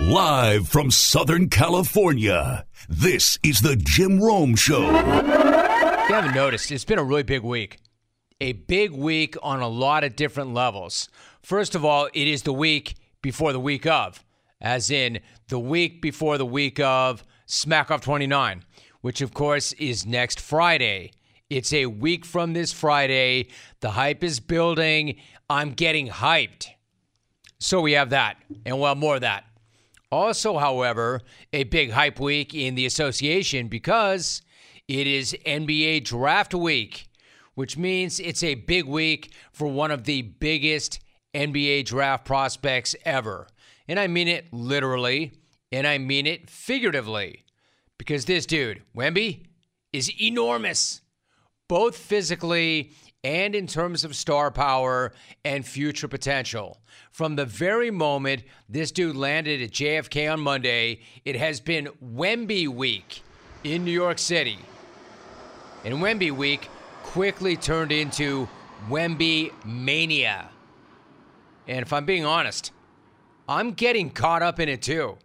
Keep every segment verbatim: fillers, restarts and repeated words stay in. Live from Southern California, this is the Jim Rome Show. If you haven't noticed, it's been a really big week. A big week on a lot of different levels. First of all, it is the week before the week of, as in the week before the week of Smackoff twenty-nine, which of course is next Friday. It's a week from this Friday. The hype is building. I'm getting hyped. So we have that, and well, more of that. Also, however, a big hype week in the association because it is N B A Draft Week, which means it's a big week for one of the biggest N B A draft prospects ever. And I mean it literally, and I mean it figuratively, because this dude, Wemby, is enormous, both physically and in terms of star power and future potential. From the very moment this dude landed at J F K on Monday, it has been Wemby Week in New York City. And Wemby Week quickly turned into Wemby Mania. And if I'm being honest, I'm getting caught up in it too.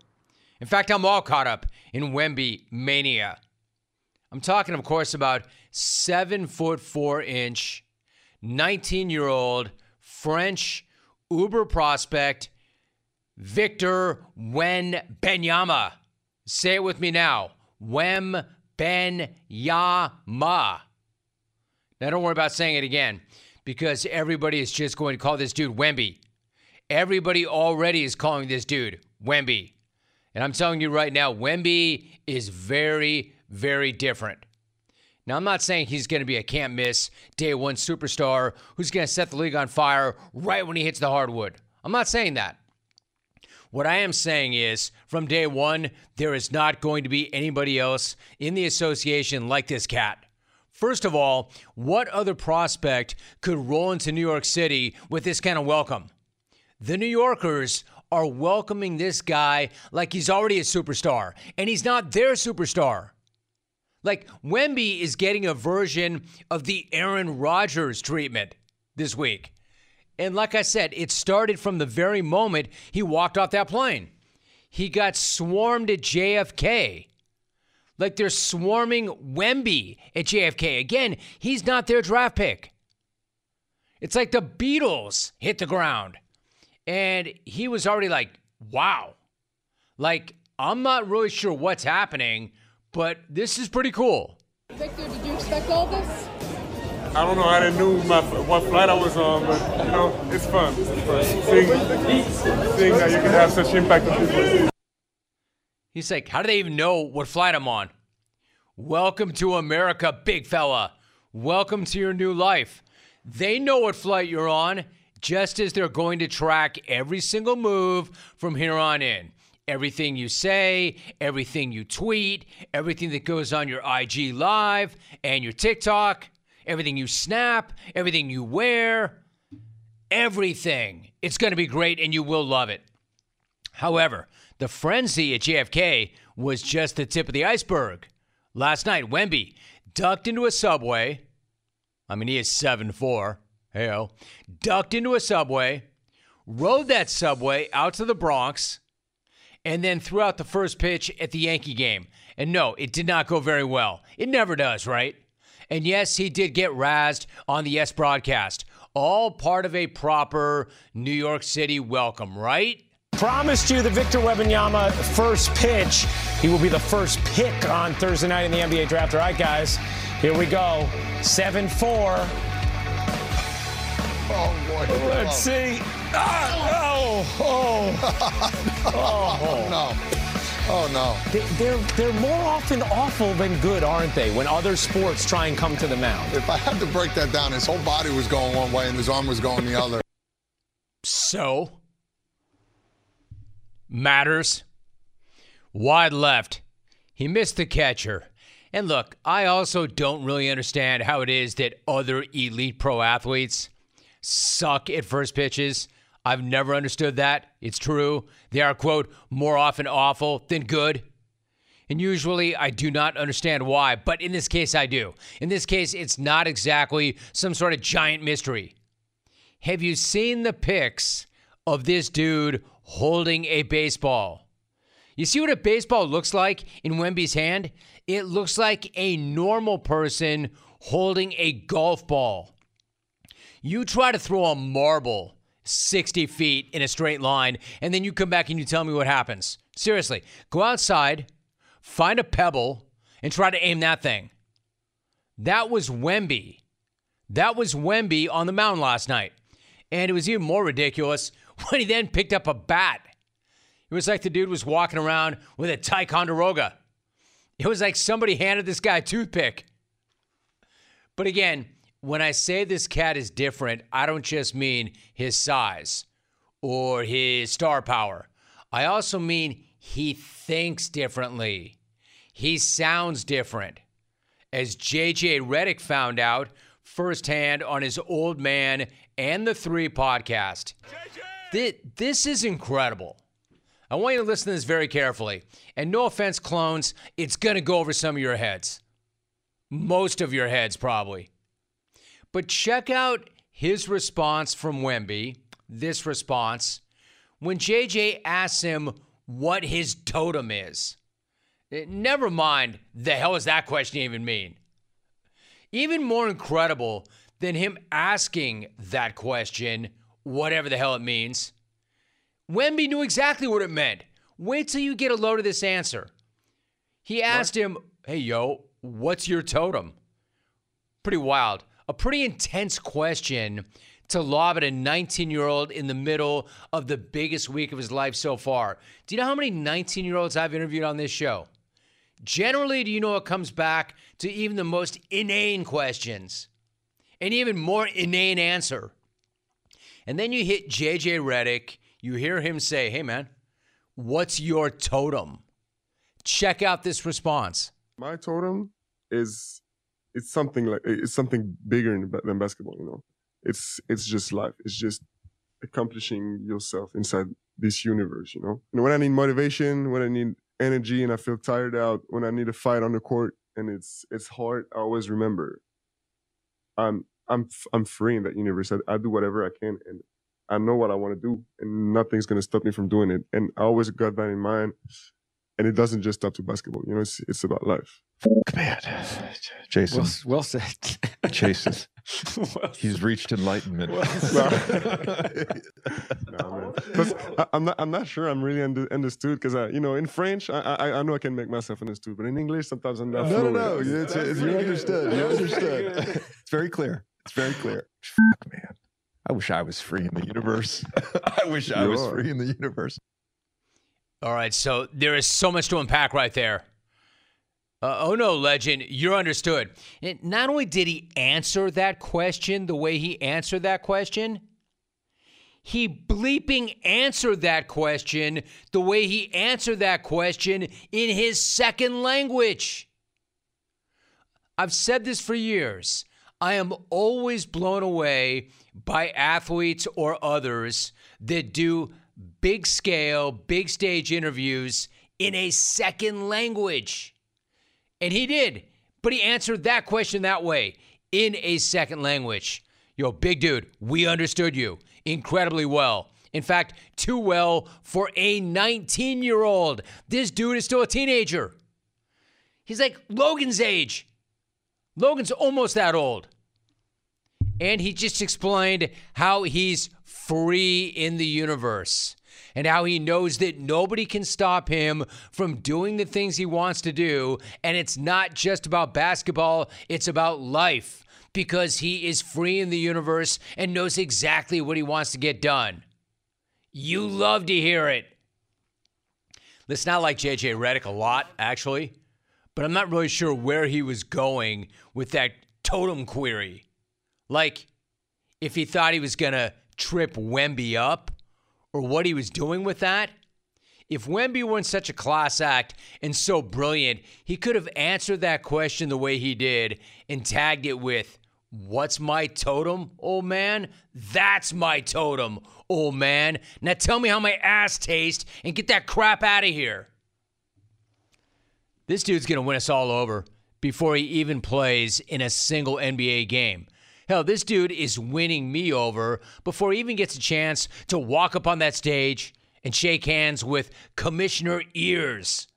In fact, I'm all caught up in Wemby Mania. I'm talking, of course, about seven foot four inch, nineteen-year-old French uber prospect Victor Wembanyama. Say it with me now, Wembanyama. Now, don't worry about saying it again, because everybody is just going to call this dude Wemby. Everybody already is calling this dude Wemby. And I'm telling you right now, Wemby is very, very different. Now, I'm not saying he's going to be a can't miss, day one superstar who's going to set the league on fire right when he hits the hardwood. I'm not saying that. What I am saying is, from day one, there is not going to be anybody else in the association like this cat. First of all, what other prospect could roll into New York City with this kind of welcome? The New Yorkers are welcoming this guy like he's already a superstar, and he's not their superstar. Like, Wemby is getting a version of the Aaron Rodgers treatment this week. And like I said, it started from the very moment he walked off that plane. He got swarmed at J F K. Like, they're swarming Wemby at J F K. Again, he's not their draft pick. It's like the Beatles hit the ground. And he was already like, wow. Like, I'm not really sure what's happening, but this is pretty cool. Victor, did you expect all this? I don't know. I didn't know my, what flight I was on, but, you know, it's fun. It's fun. Seeing, seeing that you can have such impact on people. He's like, how do they even know what flight I'm on? Welcome to America, big fella. Welcome to your new life. They know what flight you're on, just as they're going to track every single move from here on in. Everything you say, everything you tweet, everything that goes on your I G Live and your TikTok, everything you snap, everything you wear, everything. It's going to be great and you will love it. However, the frenzy at J F K was just the tip of the iceberg. Last night, Wemby ducked into a subway. I mean, he is seven foot four. Hey-oh. Ducked into a subway, rode that subway out to the Bronx, and then threw out the first pitch at the Yankee game. And no, it did not go very well. It never does, right? And yes, he did get razzed on the Yes broadcast. All part of a proper New York City welcome, right? Promised you the Victor Wembanyama first pitch. He will be the first pick on Thursday night in the N B A draft. All right, guys, here we go. seven four. Oh, boy. Let's see. Ah, oh, oh, oh, no. Oh, no. They, they're, they're more often awful than good, aren't they, when other sports try and come to the mound? If I had to break that down, his whole body was going one way and his arm was going the other. So? Matters. Wide left. He missed the catcher. And look, I also don't really understand how it is that other elite pro athletes suck at first pitches. I've never understood that. It's true. They are, quote, more often awful than good. And usually I do not understand why, but in this case I do. In this case, it's not exactly some sort of giant mystery. Have you seen the pics of this dude holding a baseball? You see what a baseball looks like in Wemby's hand? It looks like a normal person holding a golf ball. You try to throw a marble sixty feet in a straight line, and then you come back and you tell me what happens. Seriously, go outside, find a pebble, and try to aim that thing. That was Wemby. That was Wemby on the mound last night. And it was even more ridiculous when he then picked up a bat. It was like the dude was walking around with a Ticonderoga. It was like somebody handed this guy a toothpick. But again, when I say this cat is different, I don't just mean his size or his star power. I also mean he thinks differently. He sounds different. As J J Redick found out firsthand on his Old Man and the Three podcast. This, this is incredible. I want you to listen to this very carefully. And no offense, clones, it's going to go over some of your heads. Most of your heads, probably. But check out his response from Wemby, this response, when J J asks him what his totem is. Never mind, the hell does that question even mean? Even more incredible than him asking that question, whatever the hell it means, Wemby knew exactly what it meant. Wait till you get a load of this answer. He asked him, hey, yo, what's your totem? Pretty wild. A pretty intense question to lob at a nineteen-year-old in the middle of the biggest week of his life so far. Do you know how many nineteen-year-olds I've interviewed on this show? Generally, do you know it comes back to even the most inane questions? An even more inane answer. And then you hit J J Redick. You hear him say, hey, man, what's your totem? Check out this response. My totem is, it's something like, it's something bigger than basketball, you know. It's, it's just life. It's just accomplishing yourself inside this universe, you know. And when I need motivation, when I need energy and I feel tired out, when I need a fight on the court and it's, it's hard, I always remember I'm, I'm, I'm free in that universe. I, I do whatever I can and I know what I want to do and nothing's going to stop me from doing it. And I always got that in mind. And it doesn't just stop to basketball. You know, it's, it's about life. Man, Jason. Well, well said. Jason. Well, he's reached enlightenment. Well, no, man. I, I'm, not, I'm not sure I'm really under, understood because, you know, in French, I, I I know I can make myself understood. But in English, sometimes I'm not. No, no, no. It's, it's, you understood. You understood. It's very clear. It's very clear. Fuck, man. I wish I was free in the universe. I wish I you was are. free in the universe. All right, so there is so much to unpack right there. Uh, oh, no, legend, you're understood. And not only did he answer that question the way he answered that question, he bleeping answered that question the way he answered that question in his second language. I've said this for years. I am always blown away by athletes or others that do big scale, big stage interviews in a second language. And he did, but he answered that question that way in a second language. Yo, big dude, we understood you incredibly well. In fact, too well for a nineteen-year-old. This dude is still a teenager. He's like Logan's age. Logan's almost that old. And he just explained how he's free in the universe and how he knows that nobody can stop him from doing the things he wants to do. And it's not just about basketball. It's about life because he is free in the universe and knows exactly what he wants to get done. You love to hear it. Listen, I like J J Redick a lot, actually, but I'm not really sure where he was going with that totem query. Like, if he thought he was going to trip Wemby up or what he was doing with that. If Wemby weren't such a class act and so brilliant, he could have answered that question the way he did and tagged it with, what's my totem, old man? That's my totem, old man. Now tell me how my ass tastes and get that crap out of here. This dude's going to win us all over before he even plays in a single N B A game. Hell, this dude is winning me over before he even gets a chance to walk up on that stage and shake hands with Commissioner Ears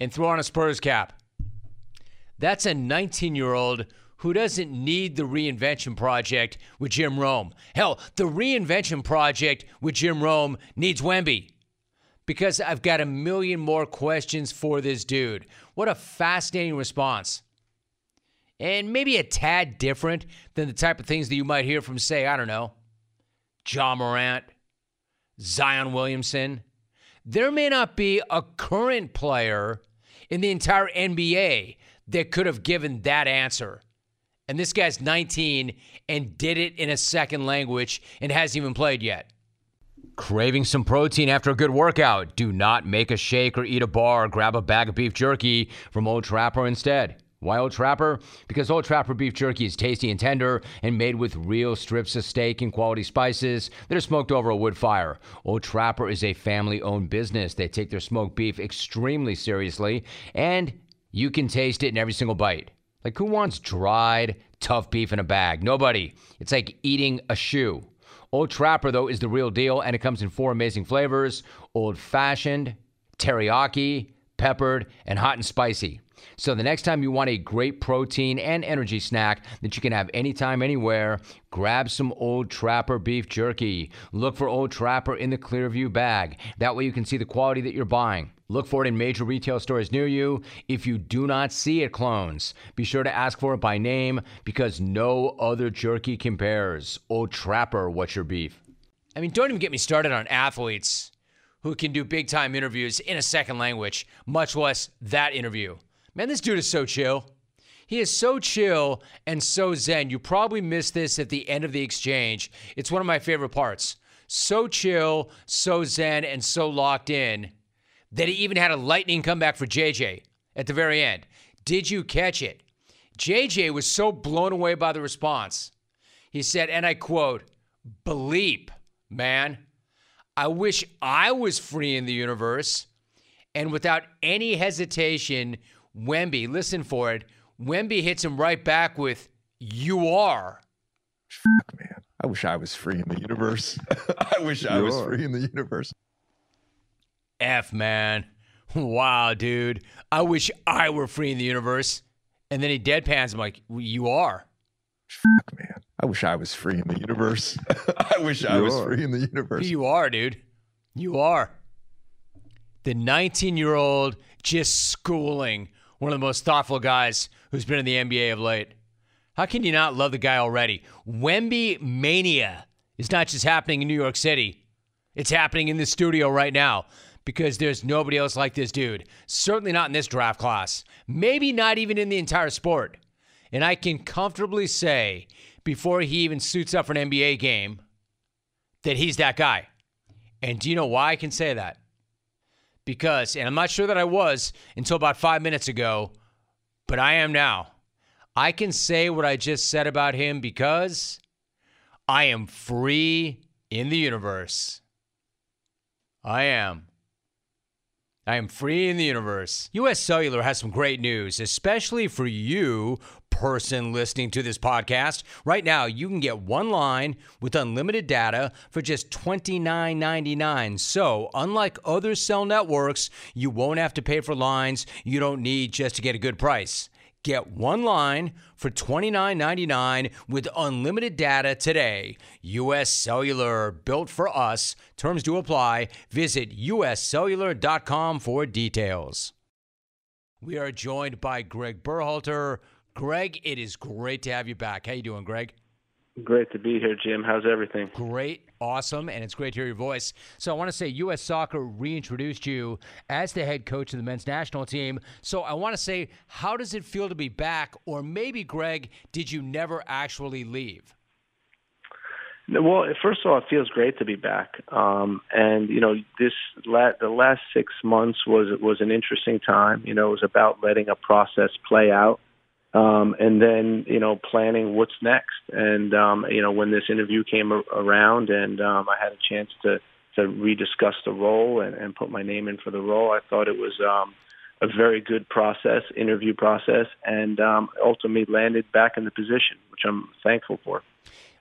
and throw on a Spurs cap. That's a nineteen-year-old who doesn't need the reinvention project with Jim Rome. Hell, the reinvention project with Jim Rome needs Wemby, because I've got a million more questions for this dude. What a fascinating response. And maybe a tad different than the type of things that you might hear from, say, I don't know, Ja Morant, Zion Williamson. There may not be a current player in the entire N B A that could have given that answer. And this guy's nineteen and did it in a second language and hasn't even played yet. Craving some protein after a good workout? Do not make a shake or eat a bar. Grab a bag of beef jerky from Old Trapper instead. Why Old Trapper? Because Old Trapper beef jerky is tasty and tender and made with real strips of steak and quality spices that are smoked over a wood fire. Old Trapper is a family-owned business. They take their smoked beef extremely seriously, and you can taste it in every single bite. Like, who wants dried, tough beef in a bag? Nobody. It's like eating a shoe. Old Trapper, though, is the real deal, and it comes in four amazing flavors: old-fashioned, teriyaki, peppered, and hot and spicy. So the next time you want a great protein and energy snack that you can have anytime, anywhere, grab some Old Trapper beef jerky. Look for Old Trapper in the Clearview bag. That way you can see the quality that you're buying. Look for it in major retail stores near you. If you do not see it, clones, be sure to ask for it by name, because no other jerky compares. Old Trapper, what's your beef? I mean, don't even get me started on athletes who can do big-time interviews in a second language, much less that interview. Man, this dude is so chill. He is so chill and so zen. You probably missed this at the end of the exchange. It's one of my favorite parts. So chill, so zen, and so locked in that he even had a lightning comeback for J J at the very end. Did you catch it? J J was so blown away by the response. He said, and I quote, "Bleep, man. I wish I was free in the universe." And without any hesitation, Wemby, listen for it, Wemby hits him right back with, "You are." Fuck, man. I wish I was free in the universe. I wish I was free in the universe. F, man. Wow, dude. I wish I were free in the universe. And then he deadpans him like, "You are." Fuck, man. I wish I was free in the universe. I wish I was free in the universe. You are, dude. You are. The nineteen-year-old just schooling one of the most thoughtful guys who's been in the N B A of late. How can you not love the guy already? Wemby Mania is not just happening in New York City. It's happening in the studio right now, because there's nobody else like this dude. Certainly not in this draft class. Maybe not even in the entire sport. And I can comfortably say, before he even suits up for an N B A game, that he's that guy. And do you know why I can say that? Because, and I'm not sure that I was until about five minutes ago, but I am now. I can say what I just said about him because I am free in the universe. I am. I am free in the universe. U S Cellular has some great news, especially for you, person listening to this podcast. Right now, you can get one line with unlimited data for just twenty-nine ninety-nine. So, unlike other cell networks, you won't have to pay for lines you don't need just to get a good price. Get one line for twenty-nine ninety-nine with unlimited data today. U S Cellular, built for us. Terms do apply. Visit u s cellular dot com for details. We are joined by Greg Berhalter. Greg, it is great to have you back. How you doing, Greg? Great to be here, Jim. How's everything? Great. Awesome, and it's great to hear your voice. So I want to say U S Soccer reintroduced you as the head coach of the men's national team. So I want to say, how does it feel to be back? Or maybe, Greg, did you never actually leave? Well, first of all, it feels great to be back. Um, and, you know, this la- the last six months was was an interesting time. You know, it was about letting a process play out. Um, and then, you know, planning what's next. And, um, you know, when this interview came a- around and um, I had a chance to, to rediscuss the role and, and put my name in for the role, I thought it was um, a very good process, interview process, and um, ultimately landed back in the position, which I'm thankful for.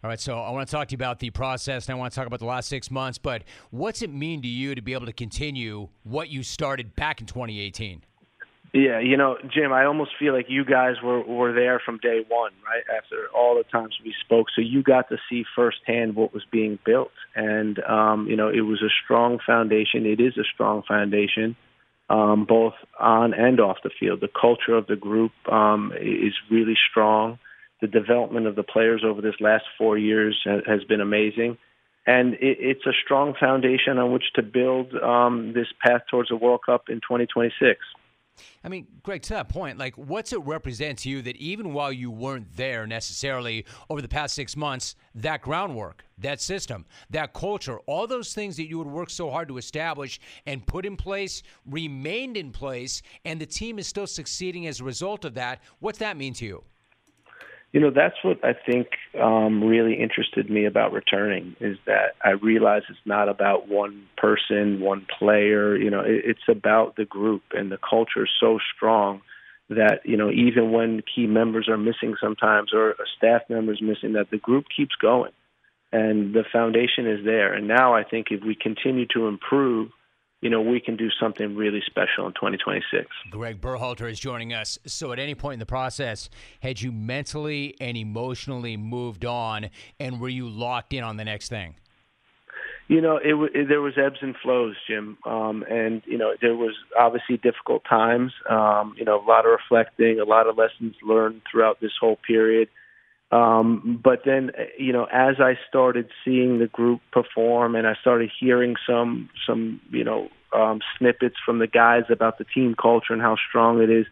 All right, so I want to talk to you about the process, and I want to talk about the last six months, but what's it mean to you to be able to continue what you started back in twenty eighteen? Yeah, you know, Jim, I almost feel like you guys were, were there from day one, right, after all the times we spoke. So you got to see firsthand what was being built. And, um, you know, it was a strong foundation. It is a strong foundation, um, both on and off the field. The culture of the group um, is really strong. The development of the players over this last four years has been amazing. And it, it's a strong foundation on which to build um, this path towards a World Cup in twenty twenty-six. I mean, Greg, to that point, like, what's it represent to you that even while you weren't there necessarily over the past six months, that groundwork, that system, that culture, all those things that you would work so hard to establish and put in place, remained in place, and the team is still succeeding as a result of that. What's that mean to you? You know, that's what I think um, really interested me about returning, is that I realize it's not about one person, one player. You know, it, it's about the group, and the culture is so strong that, you know, even when key members are missing sometimes, or a staff member is missing, that the group keeps going and the foundation is there. And now I think if we continue to improve, you know, we can do something really special in twenty twenty-six. Greg Berhalter is joining us. So at any point in the process, had you mentally and emotionally moved on, and were you locked in on the next thing? You know, it, it, there was ebbs and flows, Jim. Um, and, you know, there was obviously difficult times, um, you know, a lot of reflecting, a lot of lessons learned throughout this whole period. Um, but then, you know, as I started seeing the group perform, and I started hearing some, some, you know, um, snippets from the guys about the team culture and how strong it is,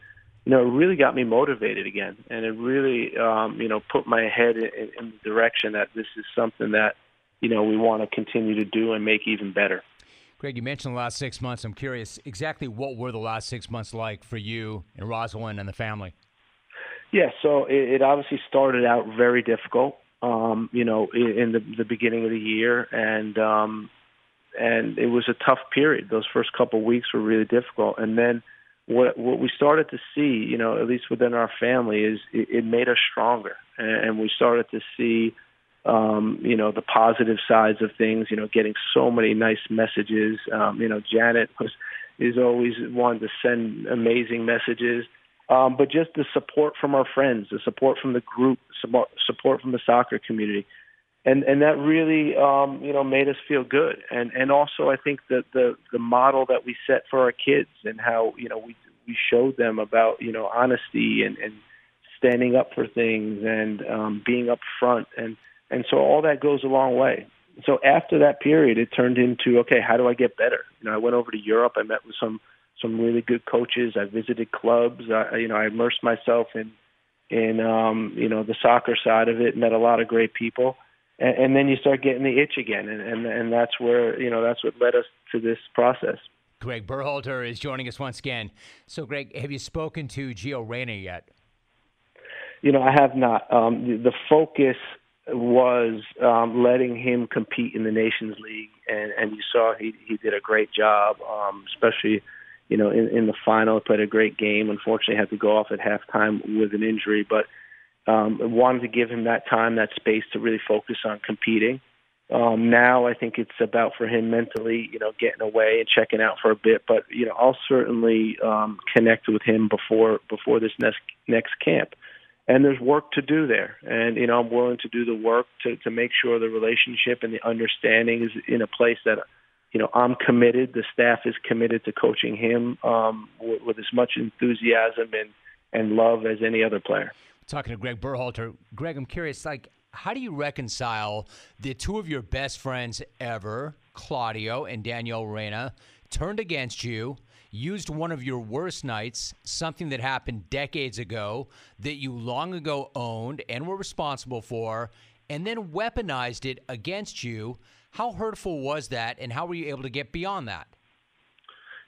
you know, it really got me motivated again. And it really, um, you know, put my head in, in the direction that this is something that, you know, we want to continue to do and make even better. Greg, you mentioned the last six months. I'm curious, exactly what were the last six months like for you and Rosalind and the family? Yeah, so it, it obviously started out very difficult, um, you know, in the, the beginning of the year, and um, and it was a tough period. Those first couple of weeks were really difficult, and then what what we started to see, you know, at least within our family, is it, it made us stronger, and, and we started to see, um, you know, the positive sides of things. You know, getting so many nice messages. Um, you know, Janet was is always wanted to send amazing messages. Um, but just the support from our friends, the support from the group, support from the soccer community. And and that really, um, you know, made us feel good. And and also I think that the, the model that we set for our kids, and how, you know, we we showed them about, you know, honesty and, and standing up for things, and um, being up front. And, and so all that goes a long way. So after that period, it turned into, okay, how do I get better? You know, I went over to Europe. I met with some Some really good coaches. I visited clubs. I, you know, I immersed myself in, in um, you know, the soccer side of it. Met a lot of great people, and, and then you start getting the itch again, and, and and that's where, you know, that's what led us to this process. Greg Berhalter is joining us once again. So, Greg, have you spoken to Gio Reyna yet? You know, I have not. Um, the, the focus was um, letting him compete in the Nations League, and, and you saw he he did a great job, um, especially. You know, in, in the final, played a great game. Unfortunately, had to go off at halftime with an injury, but um, wanted to give him that time, that space to really focus on competing. Um, now I think it's about, for him mentally, you know, getting away and checking out for a bit. But, you know, I'll certainly um, connect with him before before this next, next camp. And there's work to do there. And, you know, I'm willing to do the work to, to make sure the relationship and the understanding is in a place that – you know, I'm committed. The staff is committed to coaching him um, with, with as much enthusiasm and, and love as any other player. Talking to Greg Berhalter. Greg, I'm curious, like, how do you reconcile the two of your best friends ever, Claudio and Daniel Reyna, turned against you, used one of your worst nights, something that happened decades ago that you long ago owned and were responsible for, and then weaponized it against you? How hurtful was that, and how were you able to get beyond that?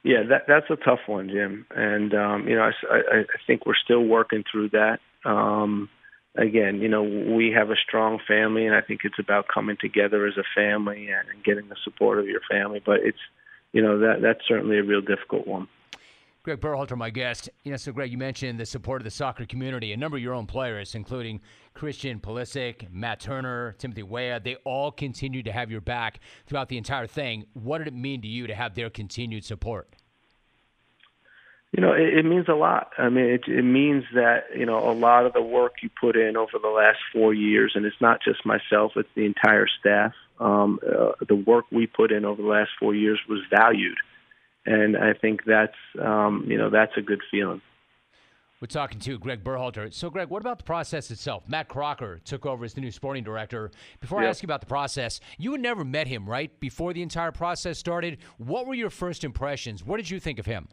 Yeah, that, that's a tough one, Jim. And, um, you know, I, I, I think we're still working through that. Um, again, you know, we have a strong family, and I think it's about coming together as a family and, and getting the support of your family. But it's, you know, that that's certainly a real difficult one. Greg Berhalter, my guest. You know, so Greg, you mentioned the support of the soccer community. A number of your own players, including Christian Pulisic, Matt Turner, Timothy Weah, they all continued to have your back throughout the entire thing. What did it mean to you to have their continued support? You know, it, it means a lot. I mean, it, it means that, you know, a lot of the work you put in over the last four years, and it's not just myself, it's the entire staff. Um, uh, the work we put in over the last four years was valued. And I think that's, um, you know, that's a good feeling. We're talking to Greg Berhalter. So, Greg, what about the process itself? Matt Crocker took over as the new sporting director. Before yep. I ask you about the process, you had never met him, right, before the entire process started. What were your first impressions? What did you think of him?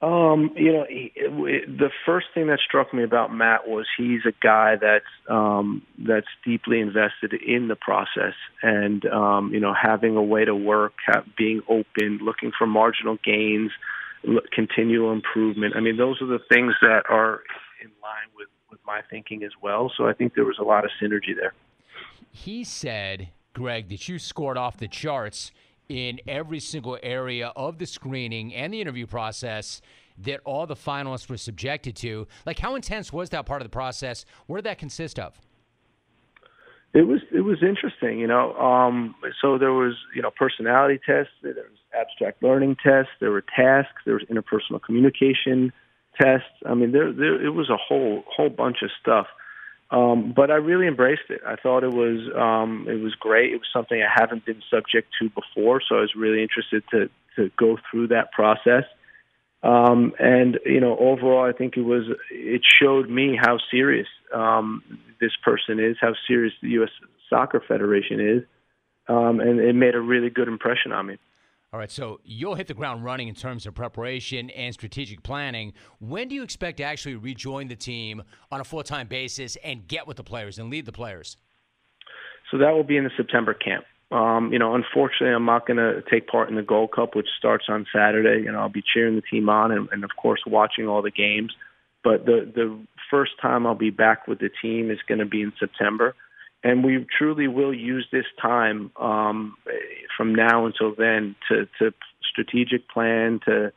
Um, you know, he, it, it, the first thing that struck me about Matt was he's a guy that's um, that's deeply invested in the process, and um, you know, having a way to work, have, being open, looking for marginal gains, look, continual improvement. I mean, those are the things that are in line with, with my thinking as well. So I think there was a lot of synergy there. He said, Greg, that you scored off the charts in every single area of the screening and the interview process that all the finalists were subjected to. Like, how intense was that part of the process? What did that consist of? It was it was interesting, you know. Um, so there was, you know, personality tests, there was abstract learning tests, there were tasks, there was interpersonal communication tests. I mean, there, there it was a whole whole bunch of stuff. Um, but I really embraced it. I thought it was um, it was great. It was something I haven't been subject to before, so I was really interested to to go through that process. Um, and you know, overall, I think it was it showed me how serious um, this person is, how serious the U S Soccer Federation is, um, and it made a really good impression on me. All right, so you'll hit the ground running in terms of preparation and strategic planning. When do you expect to actually rejoin the team on a full-time basis and get with the players and lead the players? So that will be in the September camp. Um, you know, unfortunately, I'm not going to take part in the Gold Cup, which starts on Saturday. You know, I'll be cheering the team on and, and of course, watching all the games. But the, the first time I'll be back with the team is going to be in September. And we truly will use this time um, from now until then to, to strategic plan, to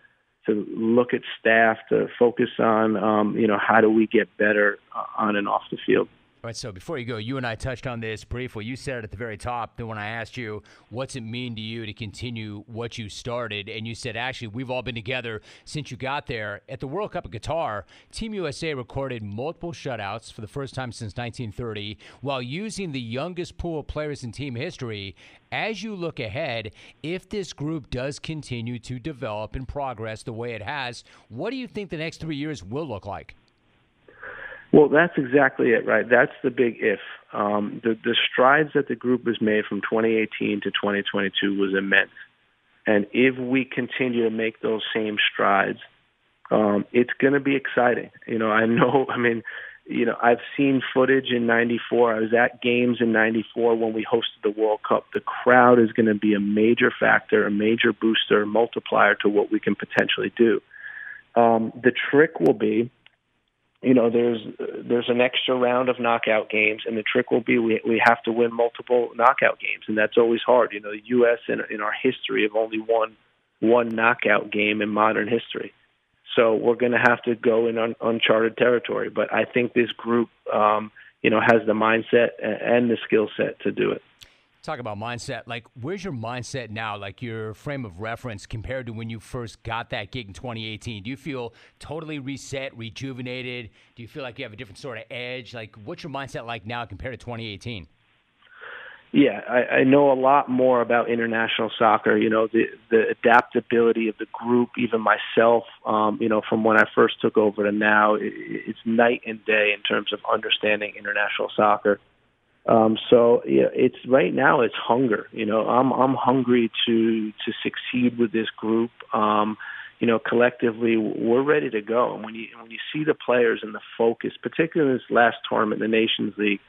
to look at staff, to focus on, um, you know, how do we get better on and off the field. All right, so before you go, you and I touched on this briefly. You said it at the very top when I asked you, what's it mean to you to continue what you started? And you said, actually, we've all been together since you got there. At the World Cup at Qatar, Team U S A recorded multiple shutouts for the first time since nineteen thirty while using the youngest pool of players in team history. As you look ahead, if this group does continue to develop and progress the way it has, what do you think the next three years will look like? Well, that's exactly it, right? That's the big if. Um, the, the strides that the group has made from twenty eighteen to twenty twenty-two was immense. And if we continue to make those same strides, um, it's going to be exciting. You know, I know, I mean, you know, I've seen footage in ninety-four. I was at games in ninety-four when we hosted the World Cup. The crowd is going to be a major factor, a major booster, multiplier to what we can potentially do. Um, the trick will be, you know, there's there's an extra round of knockout games, and the trick will be we we have to win multiple knockout games, and that's always hard. You know, the U S in, in our history have only won one knockout game in modern history. So we're going to have to go in un, uncharted territory. But I think this group, um, you know, has the mindset and the skill set to do it. Talk about mindset. Like, where's your mindset now? Like, your frame of reference compared to when you first got that gig in twenty eighteen. Do you feel totally reset, rejuvenated? Do you feel like you have a different sort of edge? Like, what's your mindset like now compared to twenty eighteen? Yeah, I, I know a lot more about international soccer. You know, the, the adaptability of the group, even myself, um, you know, from when I first took over to now, it, it's night and day in terms of understanding international soccer. Um, so you know, it's right now it's hunger. You know, I'm I'm hungry to to succeed with this group. Um, you know, collectively we're ready to go. And when you when you see the players and the focus, particularly in this last tournament, the Nations League,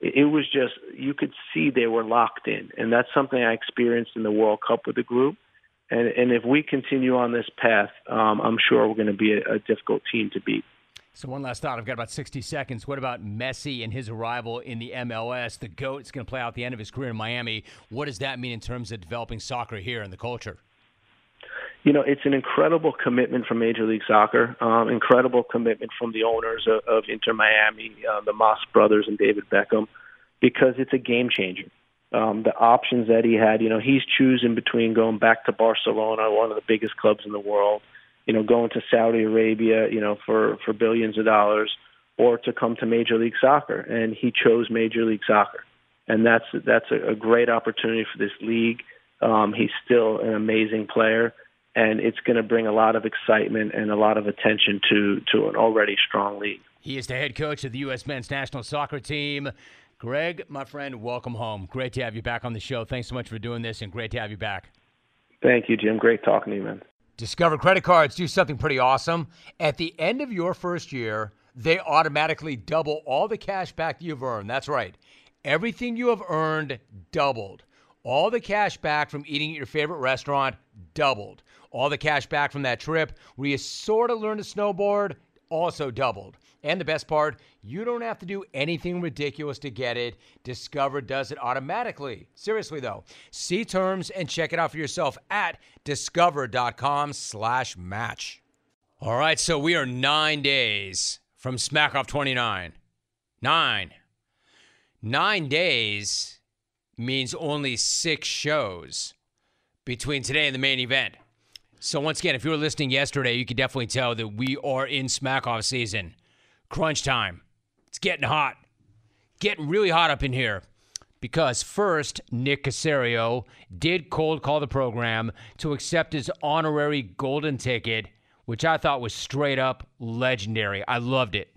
it, it was just you could see they were locked in, and that's something I experienced in the World Cup with the group. And and if we continue on this path, um, I'm sure we're going to be a, a difficult team to beat. So one last thought. I've got about sixty seconds. What about Messi and his arrival in the M L S? The GOAT is going to play out the end of his career in Miami. What does that mean in terms of developing soccer here and the culture? you know, it's an incredible commitment from Major League Soccer, um, incredible commitment from the owners of, of Inter Miami, uh, the Moss brothers and David Beckham, because it's a game changer. Um, the options that he had, you know, he's choosing between going back to Barcelona, one of the biggest clubs in the world, you know, going to Saudi Arabia, you know, for, for billions of dollars, or to come to Major League Soccer. And he chose Major League Soccer. And that's that's a, a great opportunity for this league. Um, he's still an amazing player, and it's going to bring a lot of excitement and a lot of attention to to an already strong league. He is the head coach of the U S men's national soccer team. Greg, my friend, welcome home. Great to have you back on the show. Thanks so much for doing this, and great to have you back. Thank you, Jim. Great talking to you, man. Discover credit cards do something pretty awesome. At the end of your first year, they automatically double all the cash back you've earned. That's right. Everything you have earned doubled. All the cash back from eating at your favorite restaurant doubled. All the cash back from that trip where you sort of learned to snowboard also doubled. And the best part, you don't have to do anything ridiculous to get it. Discover does it automatically. Seriously, though. See terms and check it out for yourself at discover.com slash match. All right, so we are nine days from Smackoff twenty-nine. Nine. Nine days means only six shows between today and the main event. So once again, if you were listening yesterday, you could definitely tell that we are in Smackoff season. Crunch time. It's getting hot. Getting really hot up in here. Because first, Nick Caserio did cold call the program to accept his honorary golden ticket, which I thought was straight up legendary. I loved it.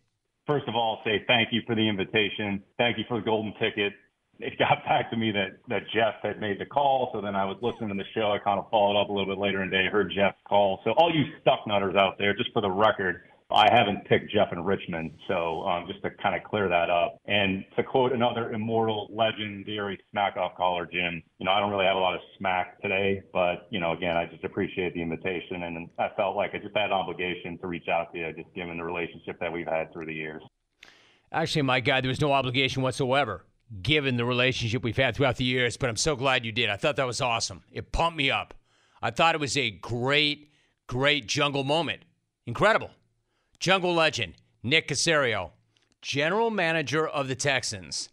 First of all, say thank you for the invitation. Thank you for the golden ticket. It got back to me that, that Jeff had made the call, so then I was listening to the show. I kind of followed up a little bit later in the day, heard Jeff's call. So all you stucknutters out there, just for the record, I haven't picked Jeff in Richmond, so um, just to kind of clear that up. And to quote another immortal, legendary Smackoff caller, Jim, you know, I don't really have a lot of smack today, but, you know, again, I just appreciate the invitation, and I felt like I just had an obligation to reach out to you, just given the relationship that we've had through the years. Actually, my guy, there was no obligation whatsoever, given the relationship we've had throughout the years, but I'm so glad you did. I thought that was awesome. It pumped me up. I thought it was a great, great jungle moment. Incredible. Jungle legend, Nick Caserio, general manager of the Texans.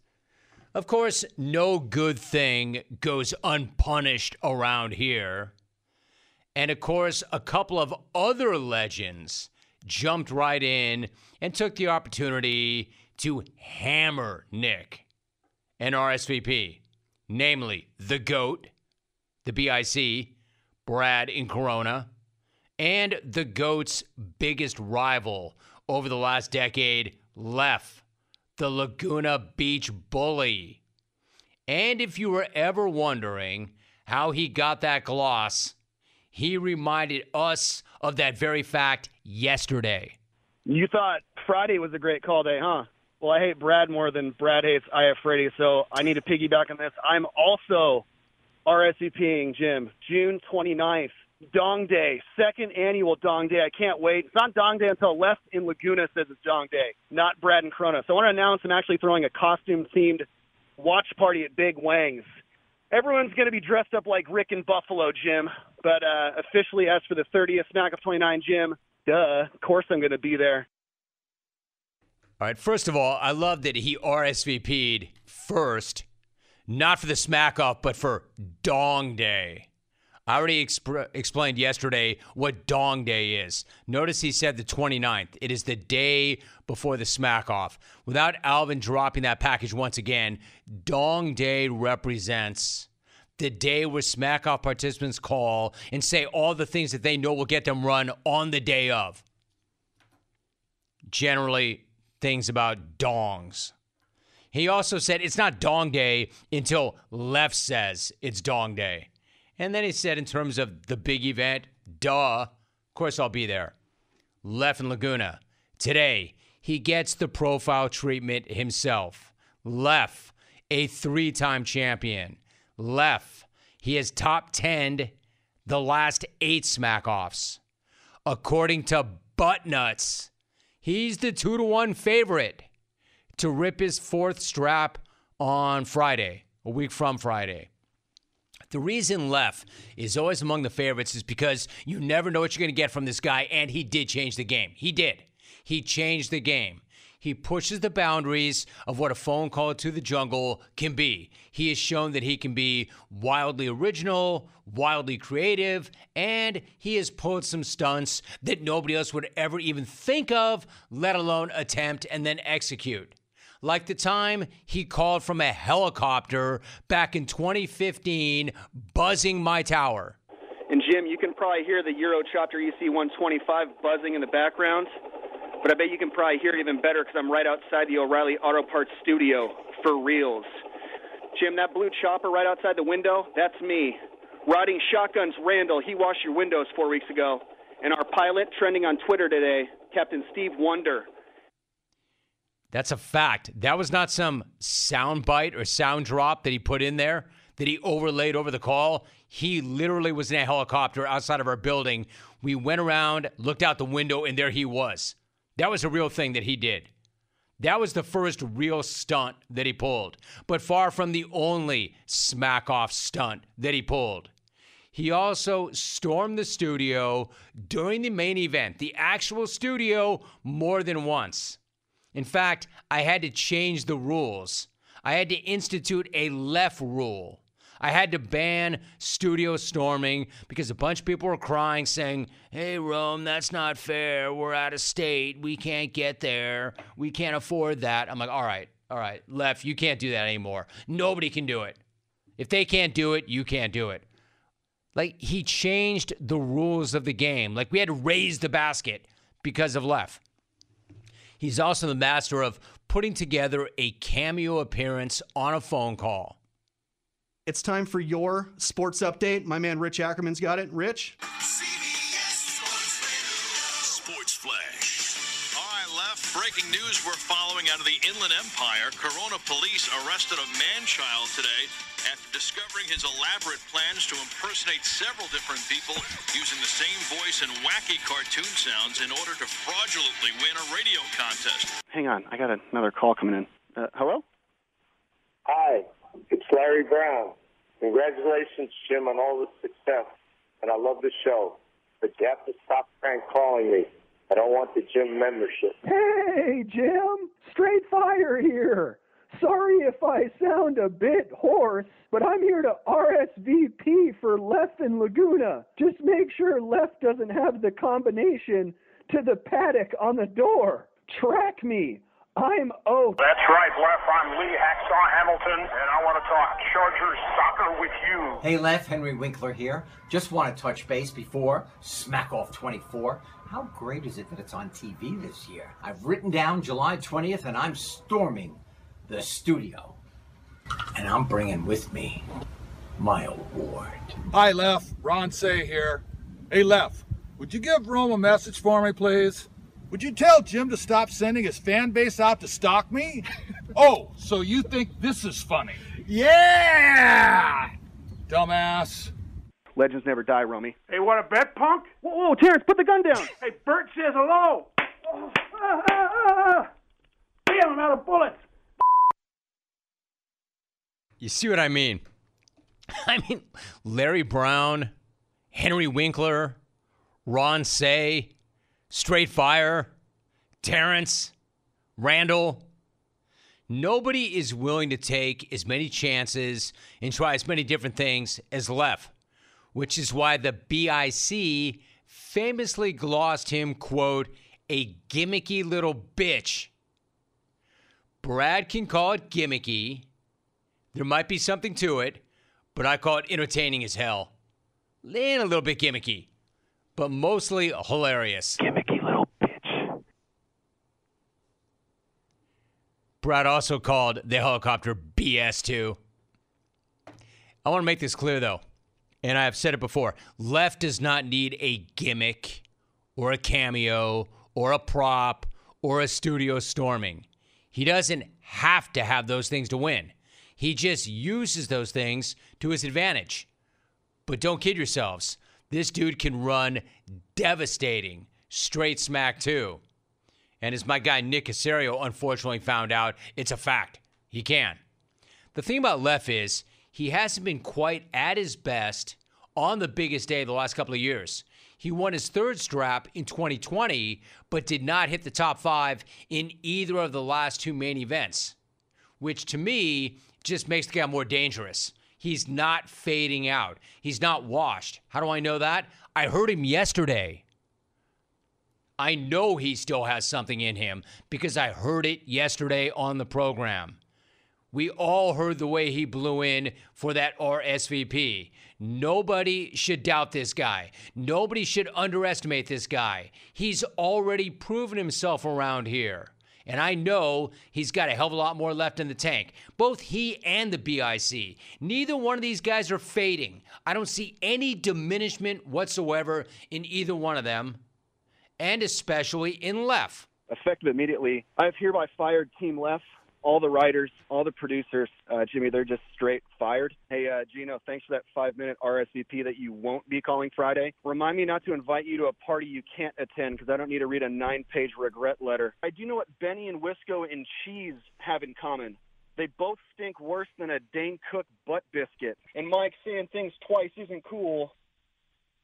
Of course, no good thing goes unpunished around here. And of course, a couple of other legends jumped right in and took the opportunity to hammer Nick and R S V P, namely the GOAT, the B I C, Brad in Corona, and the GOAT's biggest rival over the last decade, Leff, the Laguna Beach bully. And if you were ever wondering how he got that gloss, he reminded us of that very fact yesterday. You thought Friday was a great call day, huh? Well, I hate Brad more than Brad hates I Have Freddy, so I need to piggyback on this. I'm also RSVPing, Jim, June twenty-ninth. Dong Day, second annual Dong Day. I can't wait. It's not Dong Day until Leff in Laguna says it's Dong Day, not Brad in Corona. So I want to announce I'm actually throwing a costume-themed watch party at Big Wang's. Everyone's going to be dressed up like Rick and Buffalo, Jim. But uh, officially, as for the thirtieth Smack of twenty-nine, Jim, duh, of course I'm going to be there. All right, first of all, I love that he R S V P'd first, not for the Smack-Off, but for Dong Day. I already exp- explained yesterday what Dong Day is. Notice he said the twenty-ninth. It is the day before the Smack-Off. Without Alvin dropping that package once again, Dong Day represents the day where Smack-Off participants call and say all the things that they know will get them run on the day of. Generally, things about dongs. He also said it's not Dong Day until Leff says it's Dong Day. And then he said, in terms of the big event, duh, of course I'll be there. Leff in Laguna. Today, he gets the profile treatment himself. Leff, a three-time champion. Leff, he has top ten the last eight Smack-Offs. According to Buttnuts, he's the two to one favorite to rip his fourth strap on Friday, a week from Friday. The reason Leff is always among the favorites is because you never know what you're going to get from this guy, and he did change the game. He did. He changed the game. He pushes the boundaries of what a phone call to the jungle can be. He has shown that he can be wildly original, wildly creative, and he has pulled some stunts that nobody else would ever even think of, let alone attempt and then execute. Like the time he called from a helicopter back in twenty fifteen, buzzing my tower. And Jim, you can probably hear the Eurochopter E C one twenty-five buzzing in the background. But I bet you can probably hear it even better because I'm right outside the O'Reilly Auto Parts studio for reals. Jim, that blue chopper right outside the window, that's me. Riding shotguns, Randall, he washed your windows four weeks ago. And our pilot trending on Twitter today, Captain Steve Wonder. That's a fact. That was not some sound bite or sound drop that he put in there that he overlaid over the call. He literally was in a helicopter outside of our building. We went around, looked out the window, and there he was. That was a real thing that he did. That was the first real stunt that he pulled, but far from the only Smackoff stunt that he pulled. He also stormed the studio during the main event, the actual studio, more than once. In fact, I had to change the rules. I had to institute a Leff rule. I had to ban studio storming because a bunch of people were crying, saying, hey, Rome, that's not fair. We're out of state. We can't get there. We can't afford that. I'm like, all right, all right, Leff, you can't do that anymore. Nobody can do it. If they can't do it, you can't do it. Like, he changed the rules of the game. Like, we had to raise the basket because of Leff. He's also the master of putting together a cameo appearance on a phone call. It's time for your sports update. My man Rich Ackerman's got it. Rich? C B S Sports Radio. Sports Flash. All right, Leff, breaking news we're following out of the Inland Empire. Corona police arrested a man-child today after discovering his elaborate plans to impersonate several different people using the same voice and wacky cartoon sounds in order to fraudulently win a radio contest. Hang on. I got another call coming in. Uh, hello? Hi. It's Larry Brown. Congratulations, Jim, on all the success, and I love the show. But you have to stop prank calling me. I don't want the Jim membership. Hey, Jim, straight fire here. Sorry if I sound a bit hoarse, but I'm here to R S V P for Leff in Laguna. Just make sure Leff doesn't have the combination to the paddock on the door. Track me. I'm O. That's right, Leff. I'm Lee Hacksaw Hamilton, and I want to talk Chargers soccer with you. Hey, Leff. Henry Winkler here. Just want to touch base before Smackoff twenty-four. How great is it that it's on T V this year? I've written down July twentieth, and I'm storming the studio. And I'm bringing with me my award. Hi, Leff. Ron Say here. Hey, Leff, would you give Rome a message for me, please? Would you tell Jim to stop sending his fan base out to stalk me? Oh, so you think this is funny? Yeah! Dumbass. Legends never die, Romy. Hey, what a bet, punk? Whoa, whoa, Terrence, put the gun down. Hey, Bert says hello. Oh, ah, ah, ah. Damn, I'm out of bullets. You see what I mean? I mean, Larry Brown, Henry Winkler, Ron Say, Straight Fire, Terrence, Randall. Nobody is willing to take as many chances and try as many different things as Leff, which is why the B I C famously glossed him, quote, a gimmicky little bitch. Brad can call it gimmicky. There might be something to it, but I call it entertaining as hell. And a little bit gimmicky, but mostly hilarious. Gimmicky little bitch. Brad also called the helicopter B S too. I want to make this clear, though, and I have said it before. Leff does not need a gimmick or a cameo or a prop or a studio storming. He doesn't have to have those things to win. He just uses those things to his advantage. But don't kid yourselves. This dude can run devastating straight smack, too. And as my guy Nick Caserio unfortunately found out, it's a fact. He can. The thing about Leff is he hasn't been quite at his best on the biggest day of the last couple of years. He won his third strap in twenty twenty, but did not hit the top five in either of the last two main events, which to me just makes the guy more dangerous. He's not fading out. He's not washed. How do I know that? I heard him yesterday. I know he still has something in him because I heard it yesterday on the program. We all heard the way he blew in for that R S V P. Nobody should doubt this guy. Nobody should underestimate this guy. He's already proven himself around here. And I know he's got a hell of a lot more left in the tank. Both he and the B I C. Neither one of these guys are fading. I don't see any diminishment whatsoever in either one of them. And especially in Leff. Effective immediately, I have hereby fired Team Leff. All the writers, all the producers, uh, Jimmy, they're just straight fired. Hey, uh, Gino, thanks for that five-minute R S V P that you won't be calling Friday. Remind me not to invite you to a party you can't attend because I don't need to read a nine-page regret letter. I do know what Benny and Wisco and cheese have in common. They both stink worse than a Dane Cook butt biscuit. And Mike, saying things twice isn't cool.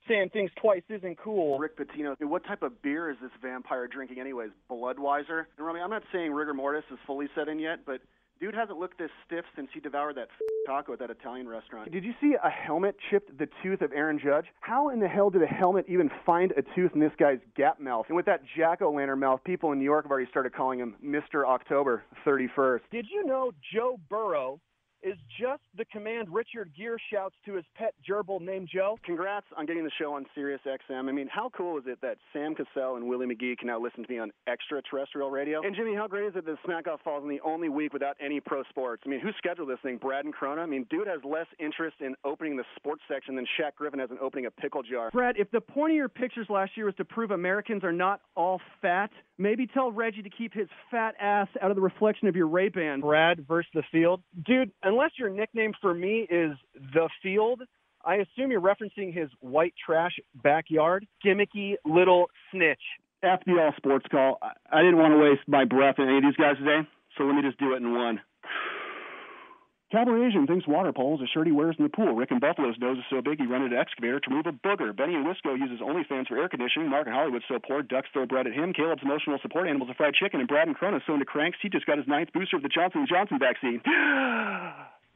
Saying things twice isn't cool. Rick Pitino, what type of beer is this vampire drinking anyways? Bloodweiser? And Rami, I'm not saying rigor mortis is fully set in yet, but dude hasn't looked this stiff since he devoured that taco at that Italian restaurant. Did you see a helmet chipped the tooth of Aaron Judge? How in the hell did a helmet even find a tooth in this guy's gap mouth? And with that jack-o'-lantern mouth, people in New York have already started calling him Mister October thirty-first. Did you know Joe Burrow is just the command Richard Gere shouts to his pet gerbil named Joe? Congrats on getting the show on Sirius X M. I mean, how cool is it that Sam Cassell and Willie McGee can now listen to me on extraterrestrial radio? And, Jimmy, how great is it that Smackoff falls in the only week without any pro sports? I mean, who scheduled this thing? Brad in Corona? I mean, dude has less interest in opening the sports section than Shaq Griffin has in opening a pickle jar. Brad, if the point of your pictures last year was to prove Americans are not all fat, maybe tell Reggie to keep his fat ass out of the reflection of your Ray-Ban. Brad versus the field. Dude, unless your nickname for me is The Field, I assume you're referencing his white trash backyard. Gimmicky little snitch. After the all sports call, I didn't want to waste my breath on any of these guys today, so let me just do it in one. Cowboy Asian thinks water polo is a shirt he wears in the pool. Rick and Buffalo's nose is so big he rented an excavator to remove a booger. Benny and Wisco uses OnlyFans for air conditioning. Mark and Hollywood's so poor, ducks throw bread at him. Caleb's emotional support animals are fried chicken. And Brad and Crona's so into cranks, he just got his ninth booster of the Johnson and Johnson vaccine.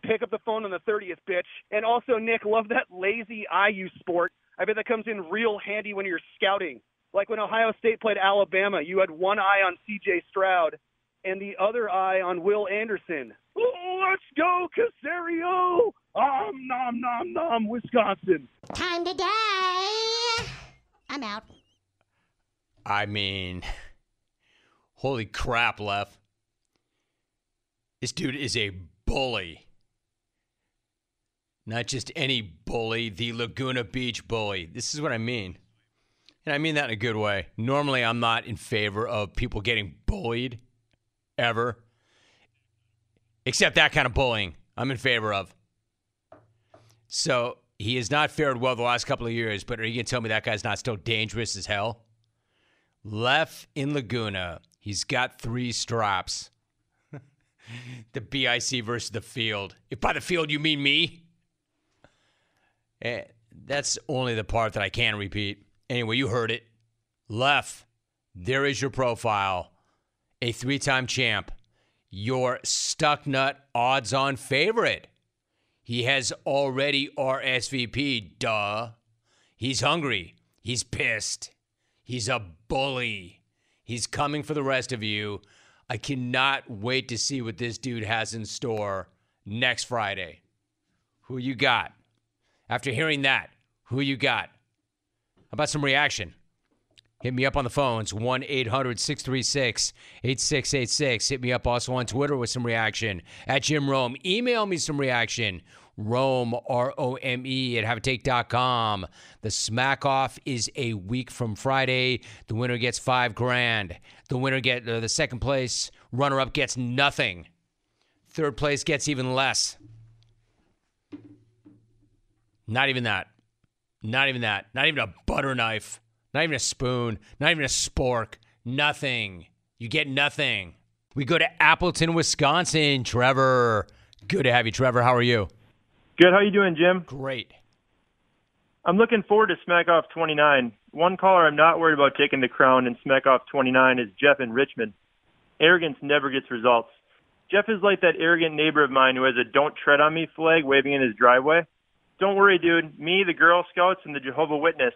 Pick up the phone on the thirtieth, bitch. And also, Nick, love that lazy I U sport. I bet that comes in real handy when you're scouting. Like when Ohio State played Alabama, you had one eye on C J Stroud and the other eye on Will Anderson. Oh, let's go, Caserio! Om nom nom nom, Wisconsin. Time to die. I'm out. I mean, holy crap, Leff. This dude is a bully. Not just any bully, the Laguna Beach bully. This is what I mean. And I mean that in a good way. Normally, I'm not in favor of people getting bullied. Ever. Except that kind of bullying I'm in favor of. So he has not fared well the last couple of years, but are you going to tell me that guy's not still dangerous as hell? Leff in Laguna. He's got three straps. The B I C versus the field. If by the field you mean me. Eh, that's only the part that I can repeat. Anyway, you heard it. Leff, there is your profile. A three-time champ, your Stucknut odds-on favorite. He has already R S V P'd, duh. He's hungry. He's pissed. He's a bully. He's coming for the rest of you. I cannot wait to see what this dude has in store next Friday. Who you got? After hearing that, who you got? How about some reaction? Hit me up on the phones, one eight hundred, six three six, eight six eight six. Hit me up also on Twitter with some reaction, at Jim Rome. Email me some reaction, Rome, R O M E, at have a take dot com. The Smack-Off is a week from Friday. The winner gets five grand. The winner get uh, the second place runner-up gets nothing. Third place gets even less. Not even that. Not even that. Not even a butter knife. Not even a spoon, not even a spork, nothing. You get nothing. We go to Appleton, Wisconsin. Trevor, good to have you, Trevor. How are you? Good. How you doing, Jim? Great. I'm looking forward to Smackoff twenty-nine. One caller I'm not worried about taking the crown in Smackoff twenty-nine is Jeff in Richmond. Arrogance never gets results. Jeff is like that arrogant neighbor of mine who has a don't tread on me flag waving in his driveway. Don't worry, dude. Me, the Girl Scouts, and the Jehovah's Witness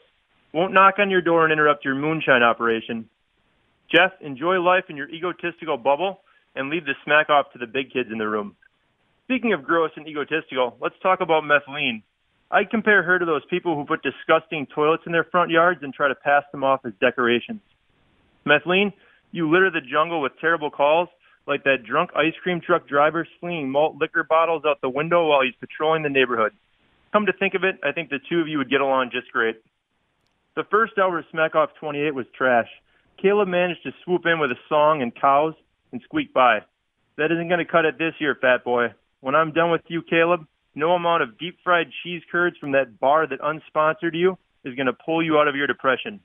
won't knock on your door and interrupt your moonshine operation. Jeff, enjoy life in your egotistical bubble and leave the smack off to the big kids in the room. Speaking of gross and egotistical, let's talk about Methleen. I'd compare her to those people who put disgusting toilets in their front yards and try to pass them off as decorations. Methleen, you litter the jungle with terrible calls, like that drunk ice cream truck driver slinging malt liquor bottles out the window while he's patrolling the neighborhood. Come to think of it, I think the two of you would get along just great. The first hour of Smackoff twenty-eight was trash. Caleb managed to swoop in with a song and cows and squeak by. That isn't going to cut it this year, fat boy. When I'm done with you, Caleb, no amount of deep-fried cheese curds from that bar that unsponsored you is going to pull you out of your depression.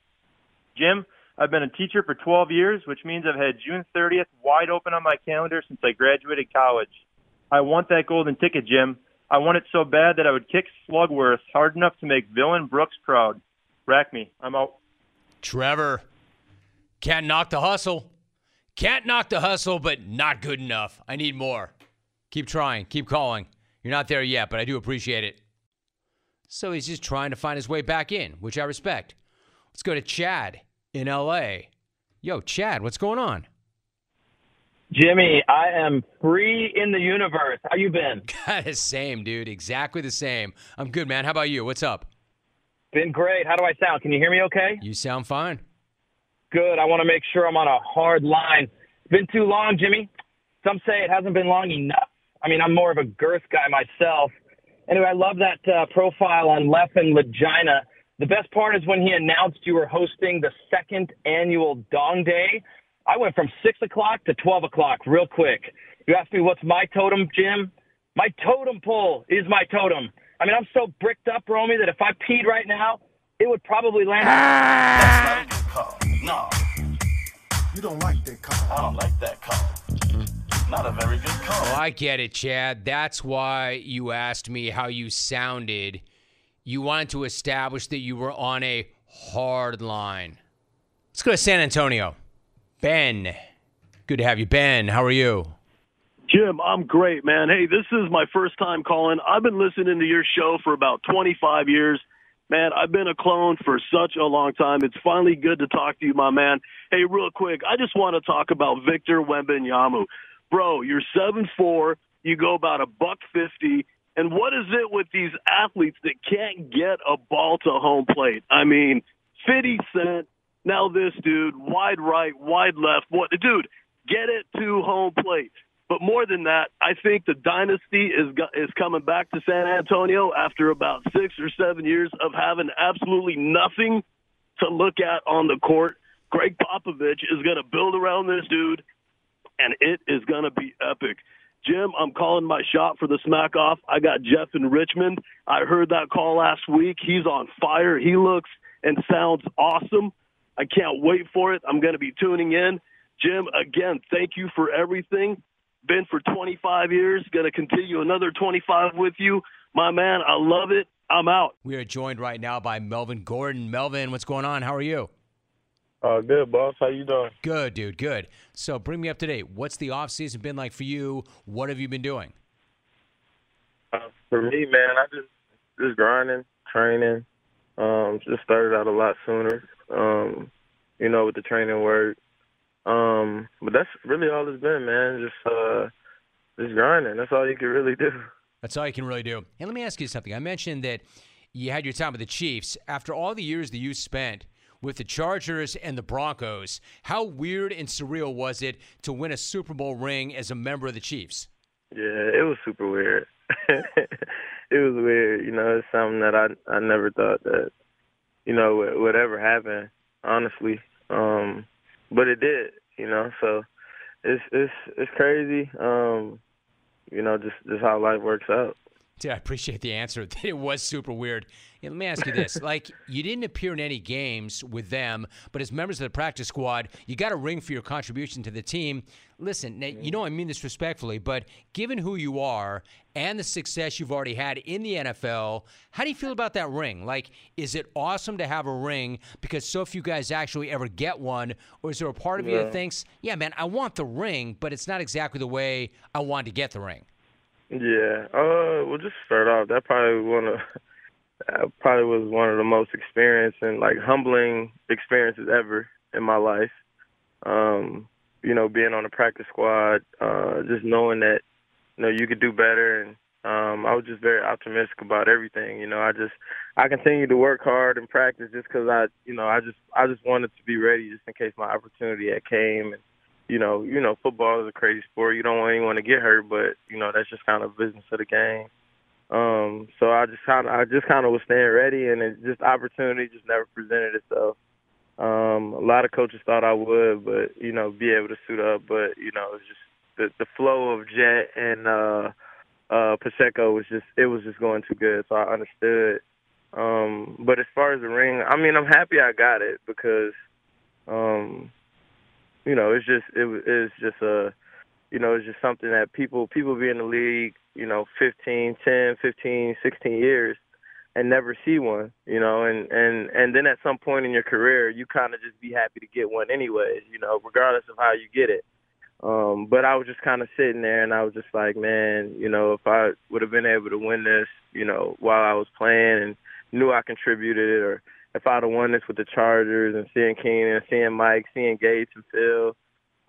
Jim, I've been a teacher for twelve years, which means I've had June thirtieth wide open on my calendar since I graduated college. I want that golden ticket, Jim. I want it so bad that I would kick Slugworth hard enough to make Villain Brooks proud. Rack me. I'm out. Trevor, can't knock the hustle. Can't knock the hustle, but not good enough. I need more. Keep trying. Keep calling. You're not there yet, but I do appreciate it. So he's just trying to find his way back in, which I respect. Let's go to Chad in L A. Yo, Chad, what's going on? Jimmy, I am free in the universe. How you been? God, the same, dude. Exactly the same. I'm good, man. How about you? What's up? Been great. How do I sound? Can you hear me okay? You sound fine. Good. I want to make sure I'm on a hard line. It's been too long, Jimmy. Some say it hasn't been long enough. I mean, I'm more of a girth guy myself. Anyway, I love that uh, profile on Leff in Laguna. The best part is when he announced you were hosting the second annual Dong Day. I went from six o'clock to twelve o'clock real quick. You asked me what's my totem, Jim? My totem pole is my totem. I mean, I'm so bricked up, Romy, that if I peed right now, it would probably land. Ah! That's not a good call. No. You don't like that call. I don't like that call. Not a very good call. Oh, I get it, Chad. That's why you asked me how you sounded. You wanted to establish that you were on a hard line. Let's go to San Antonio. Ben, good to have you. Ben, how are you? Jim, I'm great, man. Hey, this is my first time calling. I've been listening to your show for about twenty-five years. Man, I've been a clone for such a long time. It's finally good to talk to you, my man. Hey, real quick, I just want to talk about Victor Wembanyama. Bro, you're seven foot four, you go about a buck fifty, and what is it with these athletes that can't get a ball to home plate? I mean, fifty cent. Now this dude, wide right, wide left. What, dude, get it to home plate. But more than that, I think the dynasty is is coming back to San Antonio after about six or seven years of having absolutely nothing to look at on the court. Greg Popovich is going to build around this dude, and it is going to be epic. Jim, I'm calling my shot for the smack off. I got Jeff in Richmond. I heard that call last week. He's on fire. He looks and sounds awesome. I can't wait for it. I'm going to be tuning in. Jim, again, thank you for everything. Been for twenty-five years. Going to continue another twenty-five with you. My man, I love it. I'm out. We are joined right now by Melvin Gordon. Melvin, what's going on? How are you? Uh, good, boss. How you doing? Good, dude. Good. So bring me up to date. What's the offseason been like for you? What have you been doing? Uh, for me, man, I just, just grinding, training. Um, just started out a lot sooner. Um, you know, with the training work. Um, but that's really all it's been, man. Just, uh, just grinding. That's all you can really do. That's all you can really do. And let me ask you something. I mentioned that you had your time with the Chiefs. After all the years that you spent with the Chargers and the Broncos, how weird and surreal was it to win a Super Bowl ring as a member of the Chiefs? Yeah, it was super weird. It was weird. You know, it's something that I, I never thought that, you know, whatever happened, honestly. Um, but it did, you know, so it's it's it's crazy, um, you know, just, just how life works out. Dude, I appreciate the answer. It was super weird. Yeah, let me ask you this. Like, you didn't appear in any games with them, but as members of the practice squad, you got a ring for your contribution to the team. Listen, now, you know I mean this respectfully, but given who you are and the success you've already had in the N F L, how do you feel about that ring? Like, is it awesome to have a ring because so few guys actually ever get one? Or is there a part of yeah. you that thinks, yeah, man, I want the ring, but it's not exactly the way I wanted to get the ring? Yeah, uh, we'll just start off. That probably one of, that probably was one of the most experience and like humbling experiences ever in my life. Um, you know, being on the practice squad, uh, just knowing that, you know, you could do better, and um, I was just very optimistic about everything. You know, I just I continued to work hard and practice just because I, you know, I just I just wanted to be ready just in case my opportunity had came. And, You know, you know, football is a crazy sport. You don't want anyone to get hurt, but you know that's just kind of business of the game. Um, so I just kind of, I just kind of was staying ready, and it just opportunity just never presented itself. Um, a lot of coaches thought I would, but you know, be able to suit up. But you know, it's just the the flow of Jet and uh, uh, Pacheco was just it was just going too good, so I understood. Um, but as far as the ring, I mean, I'm happy I got it because. Um, You know, it's just it is just a, you know, it's just something that people people be in the league, you know, fifteen, ten, fifteen, sixteen years, and never see one. You know, and and and then at some point in your career, you kind of just be happy to get one anyways. You know, regardless of how you get it. Um, but I was just kind of sitting there, and I was just like, man, you know, if I would have been able to win this, you know, while I was playing and knew I contributed, or if I'd have won this with the Chargers and seeing Keenan, seeing Mike, seeing Gates and Phil,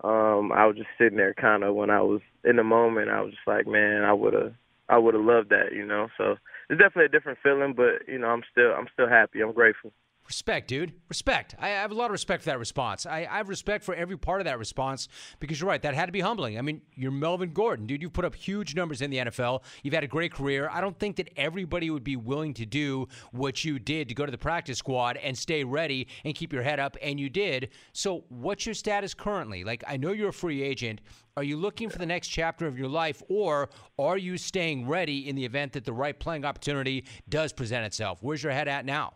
um, I was just sitting there kind of when I was in the moment. I was just like, man, I would have, I would have loved that, you know. So it's definitely a different feeling, but you know, I'm still, I'm still happy. I'm grateful. Respect, dude. Respect. I have a lot of respect for that response. I, I have respect for every part of that response because you're right. That had to be humbling. I mean, you're Melvin Gordon, dude. You've put up huge numbers in the N F L. You've had a great career. I don't think that everybody would be willing to do what you did to go to the practice squad and stay ready and keep your head up, and you did. So what's your status currently? Like, I know you're a free agent. Are you looking for the next chapter of your life, or are you staying ready in the event that the right playing opportunity does present itself? Where's your head at now?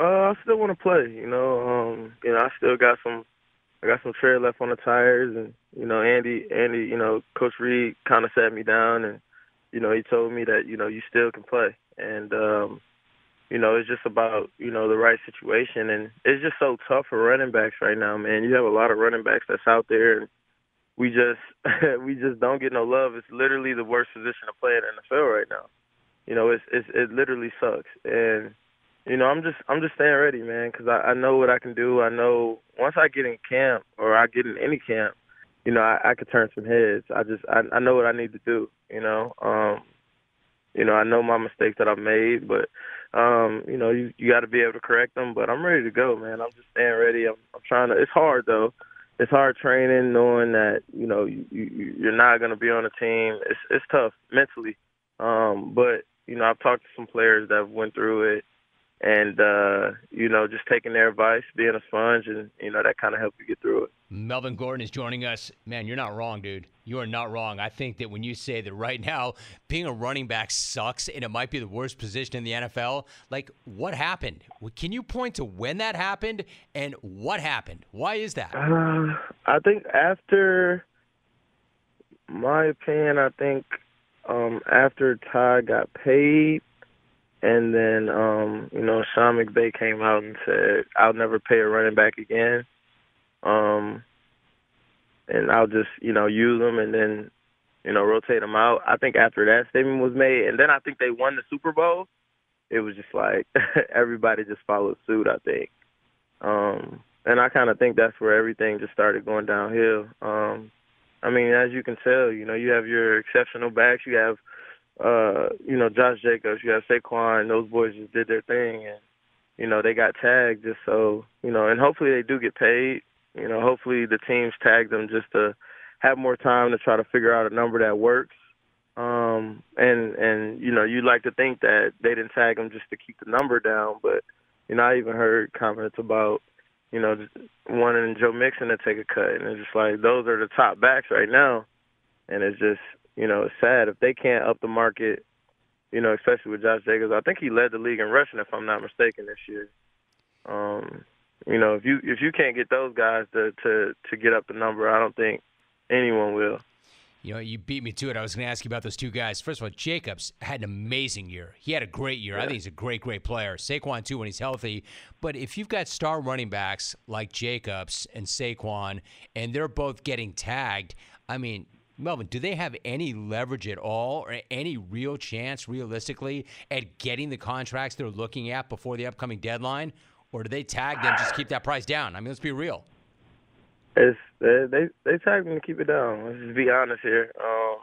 Uh, I still want to play, you know. Um, you know, I still got some, I got some tread left on the tires, and you know, Andy, Andy, you know, Coach Reid kind of sat me down, and you know, he told me that you know you still can play, and um, you know, it's just about you know the right situation, and it's just so tough for running backs right now, man. You have a lot of running backs that's out there, and we just, we just don't get no love. It's literally the worst position to play in the N F L right now. You know, it's, it's it literally sucks, and. You know, I'm just I'm just staying ready, man, because I, I know what I can do. I know once I get in camp or I get in any camp, you know, I, I could turn some heads. I just I, I know what I need to do, you know. Um, you know, I know my mistakes that I've made, but, um, you know, you, you got to be able to correct them. But I'm ready to go, man. I'm just staying ready. I'm, I'm trying to – it's hard, though. It's hard training, knowing that, you know, you, you, you're not going to be on a team. It's, it's tough mentally. Um, but, you know, I've talked to some players that went through it. And, uh, you know, just taking their advice, being a sponge, and, you know, that kind of helped you get through it. Melvin Gordon is joining us. Man, you're not wrong, dude. You are not wrong. I think that when you say that right now being a running back sucks and it might be the worst position in the N F L, like, what happened? Can you point to when that happened and what happened? Why is that? Uh, I think after my opinion, I think um, after Ty got paid, and then, um, you know, Sean McVay came out and said, I'll never pay a running back again. Um, and I'll just, you know, use them and then, you know, rotate them out. I think after that statement was made, and then I think they won the Super Bowl, it was just like everybody just followed suit, I think. Um, and I kind of think that's where everything just started going downhill. Um, I mean, as you can tell, you know, you have your exceptional backs, you have – Uh, you know, Josh Jacobs, you have Saquon, those boys just did their thing, and, you know, they got tagged just so, you know, and hopefully they do get paid. You know, hopefully the teams tag them just to have more time to try to figure out a number that works. Um, and, and you know, you like to think that they didn't tag them just to keep the number down, but, you know, I even heard comments about, you know, wanting Joe Mixon to take a cut, and it's just like those are the top backs right now, and it's just – you know, it's sad if they can't up the market you know, especially with Josh Jacobs. I think he led the league in rushing, if I'm not mistaken, this year. Um, you know, if you if you can't get those guys to, to, to get up the number, I don't think anyone will. You know, you beat me to it. I was going to ask you about those two guys. First of all, Jacobs had an amazing year. He had a great year. Yeah. I think he's a great, great player. Saquon, too, when he's healthy. But if you've got star running backs like Jacobs and Saquon, and they're both getting tagged, I mean, Melvin, do they have any leverage at all or any real chance, realistically, at getting the contracts they're looking at before the upcoming deadline? Or do they tag them, just keep that price down? I mean, let's be real. It's, they they tagged them to keep it down. Let's just be honest here. Um,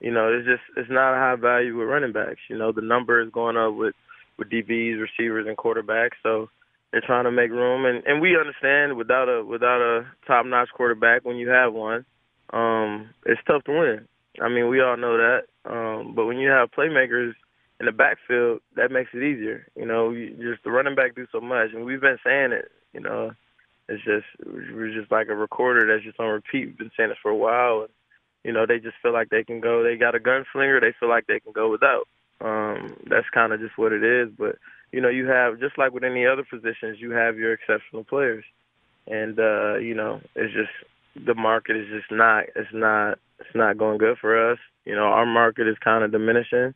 you know, it's just it's not a high value with running backs. You know, the number is going up with, with D Bs, receivers, and quarterbacks. So they're trying to make room. And, and we understand without a without a top-notch quarterback, when you have one, um, it's tough to win. I mean, we all know that. Um, but when you have playmakers in the backfield, that makes it easier. You know, you, just the running back do so much. And we've been saying it, you know. It's just we're just like a recorder that's just on repeat. We've been saying it for a while. And, you know, they just feel like they can go. They got a gunslinger. They feel like they can go without. Um, that's kind of just what it is. But, you know, you have, just like with any other positions, you have your exceptional players. And, uh, you know, it's just the market is just not it's not, it's not going good for us. You know, our market is kind of diminishing.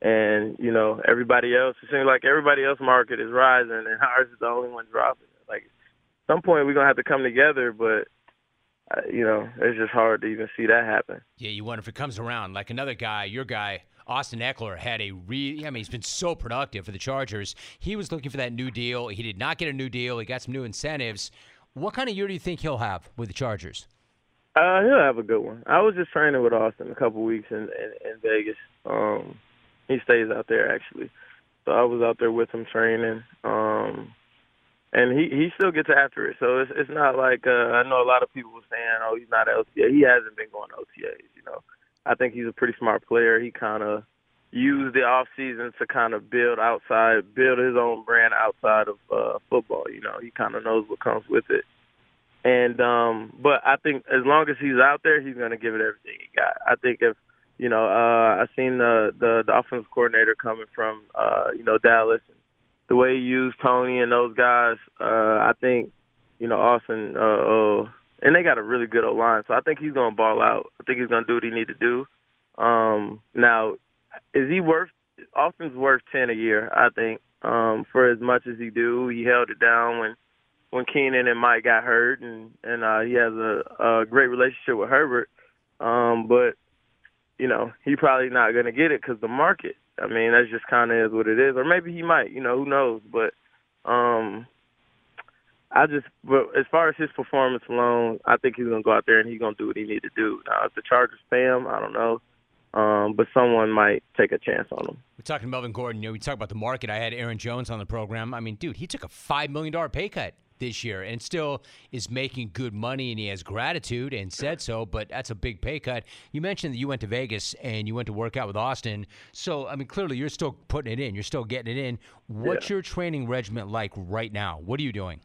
And, you know, everybody else, it seems like everybody else's market is rising and ours is the only one dropping. Like, at some point, we're going to have to come together, but, uh, you know, it's just hard to even see that happen. Yeah, you wonder if it comes around. Like another guy, your guy, Austin Eckler, had a re- – I mean, he's been so productive for the Chargers. He was looking for that new deal. He did not get a new deal. He got some new incentives. What kind of year do you think he'll have with the Chargers? Uh, he'll have a good one. I was just training with Austin a couple weeks in, in, in Vegas. Um, he stays out there, actually. So I was out there with him training. Um And he, he still gets after it. So it's it's not like uh, I know a lot of people were saying, oh, he's not L T A. He hasn't been going to O T As, you know. I think he's a pretty smart player. He kind of used the offseason to kind of build outside, build his own brand outside of uh, football, you know. He kind of knows what comes with it. And um, but I think as long as he's out there, he's going to give it everything he got. I think if, you know, uh, I've seen the, the, the offensive coordinator coming from, uh, you know, Dallas. The way he used Tony and those guys, uh, I think, you know, Austin, uh, oh, and they got a really good O-line, so I think he's going to ball out. I think he's going to do what he needs to do. Um, now, is he worth – Austin's worth ten a year, I think, um, for as much as he do. He held it down when, when Keenan and Mike got hurt, and, and uh, he has a, a great relationship with Herbert. Um, but, you know, he probably not going to get it because the market. I mean, that's just kind of is what it is. Or maybe he might, you know, who knows. But um, I just, but as far as his performance alone, I think he's going to go out there and he's going to do what he needs to do. Now, if the Chargers pay him, I don't know. Um, but someone might take a chance on him. We're talking to Melvin Gordon. You know, we talk about the market. I had Aaron Jones on the program. I mean, dude, he took a five million dollars pay cut this year and still is making good money, and he has gratitude and said so, but that's a big pay cut. You mentioned that you went to Vegas and you went to work out with Austin. So, I mean, clearly you're still putting it in. You're still getting it in. What's yeah. your training regimen like right now? What are you doing?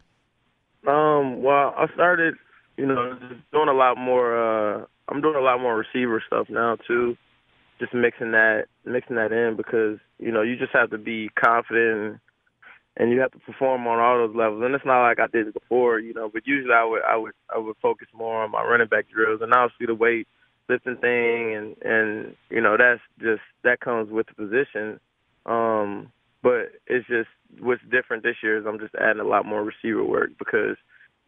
Um, well, I started, you know, doing a lot more. Uh, I'm doing a lot more receiver stuff now too, just mixing that, mixing that in because, you know, you just have to be confident and And you have to perform on all those levels. And it's not like I did it before, you know, but usually I would I would, I would focus more on my running back drills. And obviously the weight lifting thing and, and you know, that's just – that comes with the position. Um, but it's just what's different this year is I'm just adding a lot more receiver work because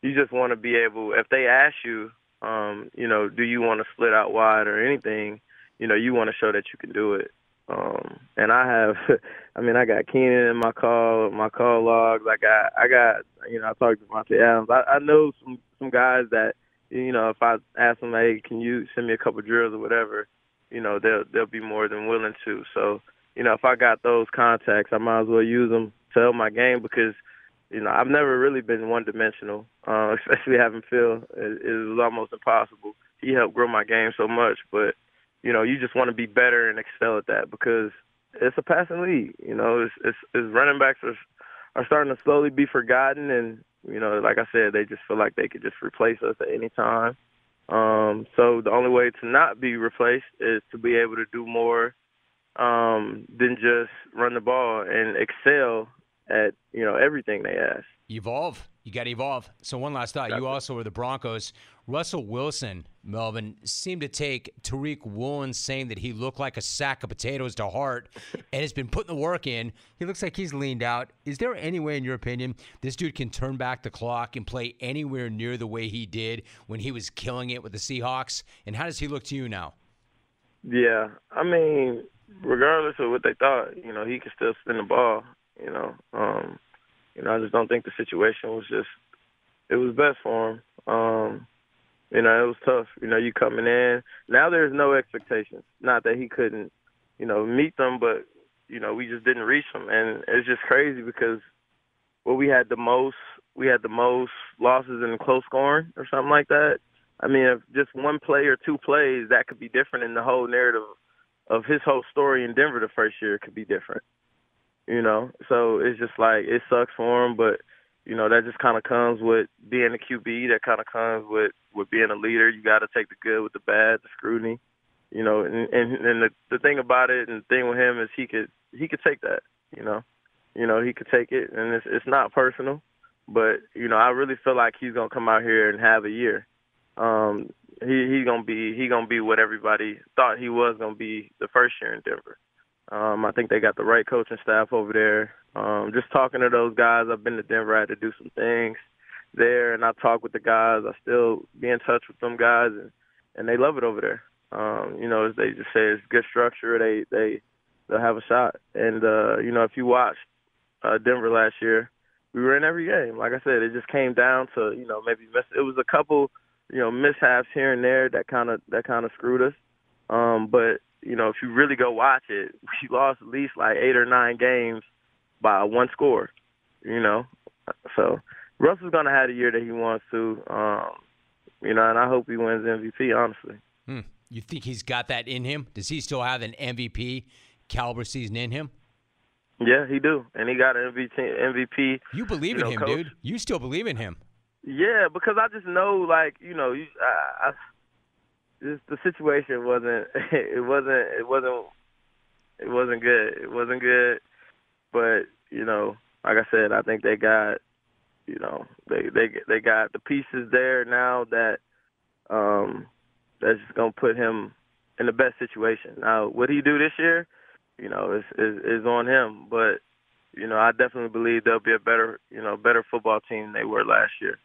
you just want to be able – if they ask you, um, you know, do you want to split out wide or anything, you know, you want to show that you can do it. Um, and I have, I mean, I got Keenan in my call, my call logs. I got, I got, you know, I talked to Monte Adams. I, I know some, some guys that, you know, if I ask them, hey, can you send me a couple drills or whatever, you know, they'll, they'll be more than willing to. So, you know, if I got those contacts, I might as well use them to help my game because, you know, I've never really been one dimensional, uh, especially having Phil. It, it was almost impossible. He helped grow my game so much, but, you know, you just want to be better and excel at that because it's a passing league. You know, it's, it's, it's running backs are, are starting to slowly be forgotten. And, you know, like I said, they just feel like they could just replace us at any time. Um, so the only way to not be replaced is to be able to do more um, than just run the ball and excel at, you know, everything they ask. Evolve. You got to evolve. So one last thought. Exactly. You also were the Broncos. Russell Wilson, Melvin, seemed to take Tariq Woolen saying that he looked like a sack of potatoes to heart and has been putting the work in. He looks like he's leaned out. Is there any way, in your opinion, this dude can turn back the clock and play anywhere near the way he did when he was killing it with the Seahawks? And how does he look to you now? Yeah, I mean, regardless of what they thought, you know, he can still spin the ball, you know. Um You know, I just don't think the situation was just – it was best for him. Um, you know, it was tough. You know, you coming in. Now there's no expectations. Not that he couldn't, you know, meet them, but, you know, we just didn't reach them. And it's just crazy because well, we had the most we had the most losses in close scoring or something like that. I mean, if just one play or two plays, that could be different, in the whole narrative of his whole story in Denver the first year could be different. You know, so it's just like it sucks for him, but, you know, that just kind of comes with being a Q B. That kind of comes with, with being a leader. You got to take the good with the bad, the scrutiny, you know. And, and, and the, the thing about it and the thing with him is he could he could take that, you know. You know, he could take it, and it's, it's not personal. But, you know, I really feel like he's going to come out here and have a year. Um, he he going to be he gonna be what everybody thought he was going to be the first year in Denver. Um, I think they got the right coaching staff over there. Um, just talking to those guys, I've been to Denver. I had to do some things there, and I talk with the guys. I still be in touch with them guys, and, and they love it over there. Um, you know, as they just say, it's good structure. They, they, they'll have a shot. And, uh, you know, if you watched uh, Denver last year, we were in every game. Like I said, it just came down to, you know, maybe miss- it was a couple, you know, mishaps here and there that kind of that kind of screwed us. Um, but, you know, if you really go watch it, we lost at least like eight or nine games by one score, you know. So Russell's going to have the year that he wants to, um, you know, and I hope he wins M V P, honestly. Hmm. You think he's got that in him? Does he still have an M V P caliber season in him? Yeah, he do. And he got an M V P. You believe you in know, him, coach. Dude. You still believe in him. Yeah, because I just know, like, you know, you, I, I – Just the situation wasn't it wasn't it wasn't it wasn't good. It wasn't good. But, you know, like I said, I think they got you know, they they they got the pieces there now that um that's just gonna put him in the best situation. Now, what he do this year, you know, is is, is on him. But, you know, I definitely believe they'll be a better you know, better football team than they were last year.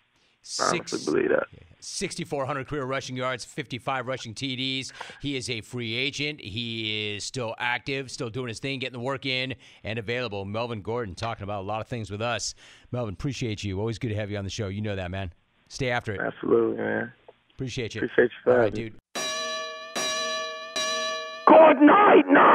I honestly believe that. six thousand four hundred career rushing yards, fifty-five rushing T Ds. He is a free agent. He is still active, still doing his thing, getting the work in, and available. Melvin Gordon talking about a lot of things with us. Melvin, appreciate you. Always good to have you on the show. You know that, man. Stay after it. Absolutely, man. Appreciate you. Appreciate you. All right, dude. Good night, night.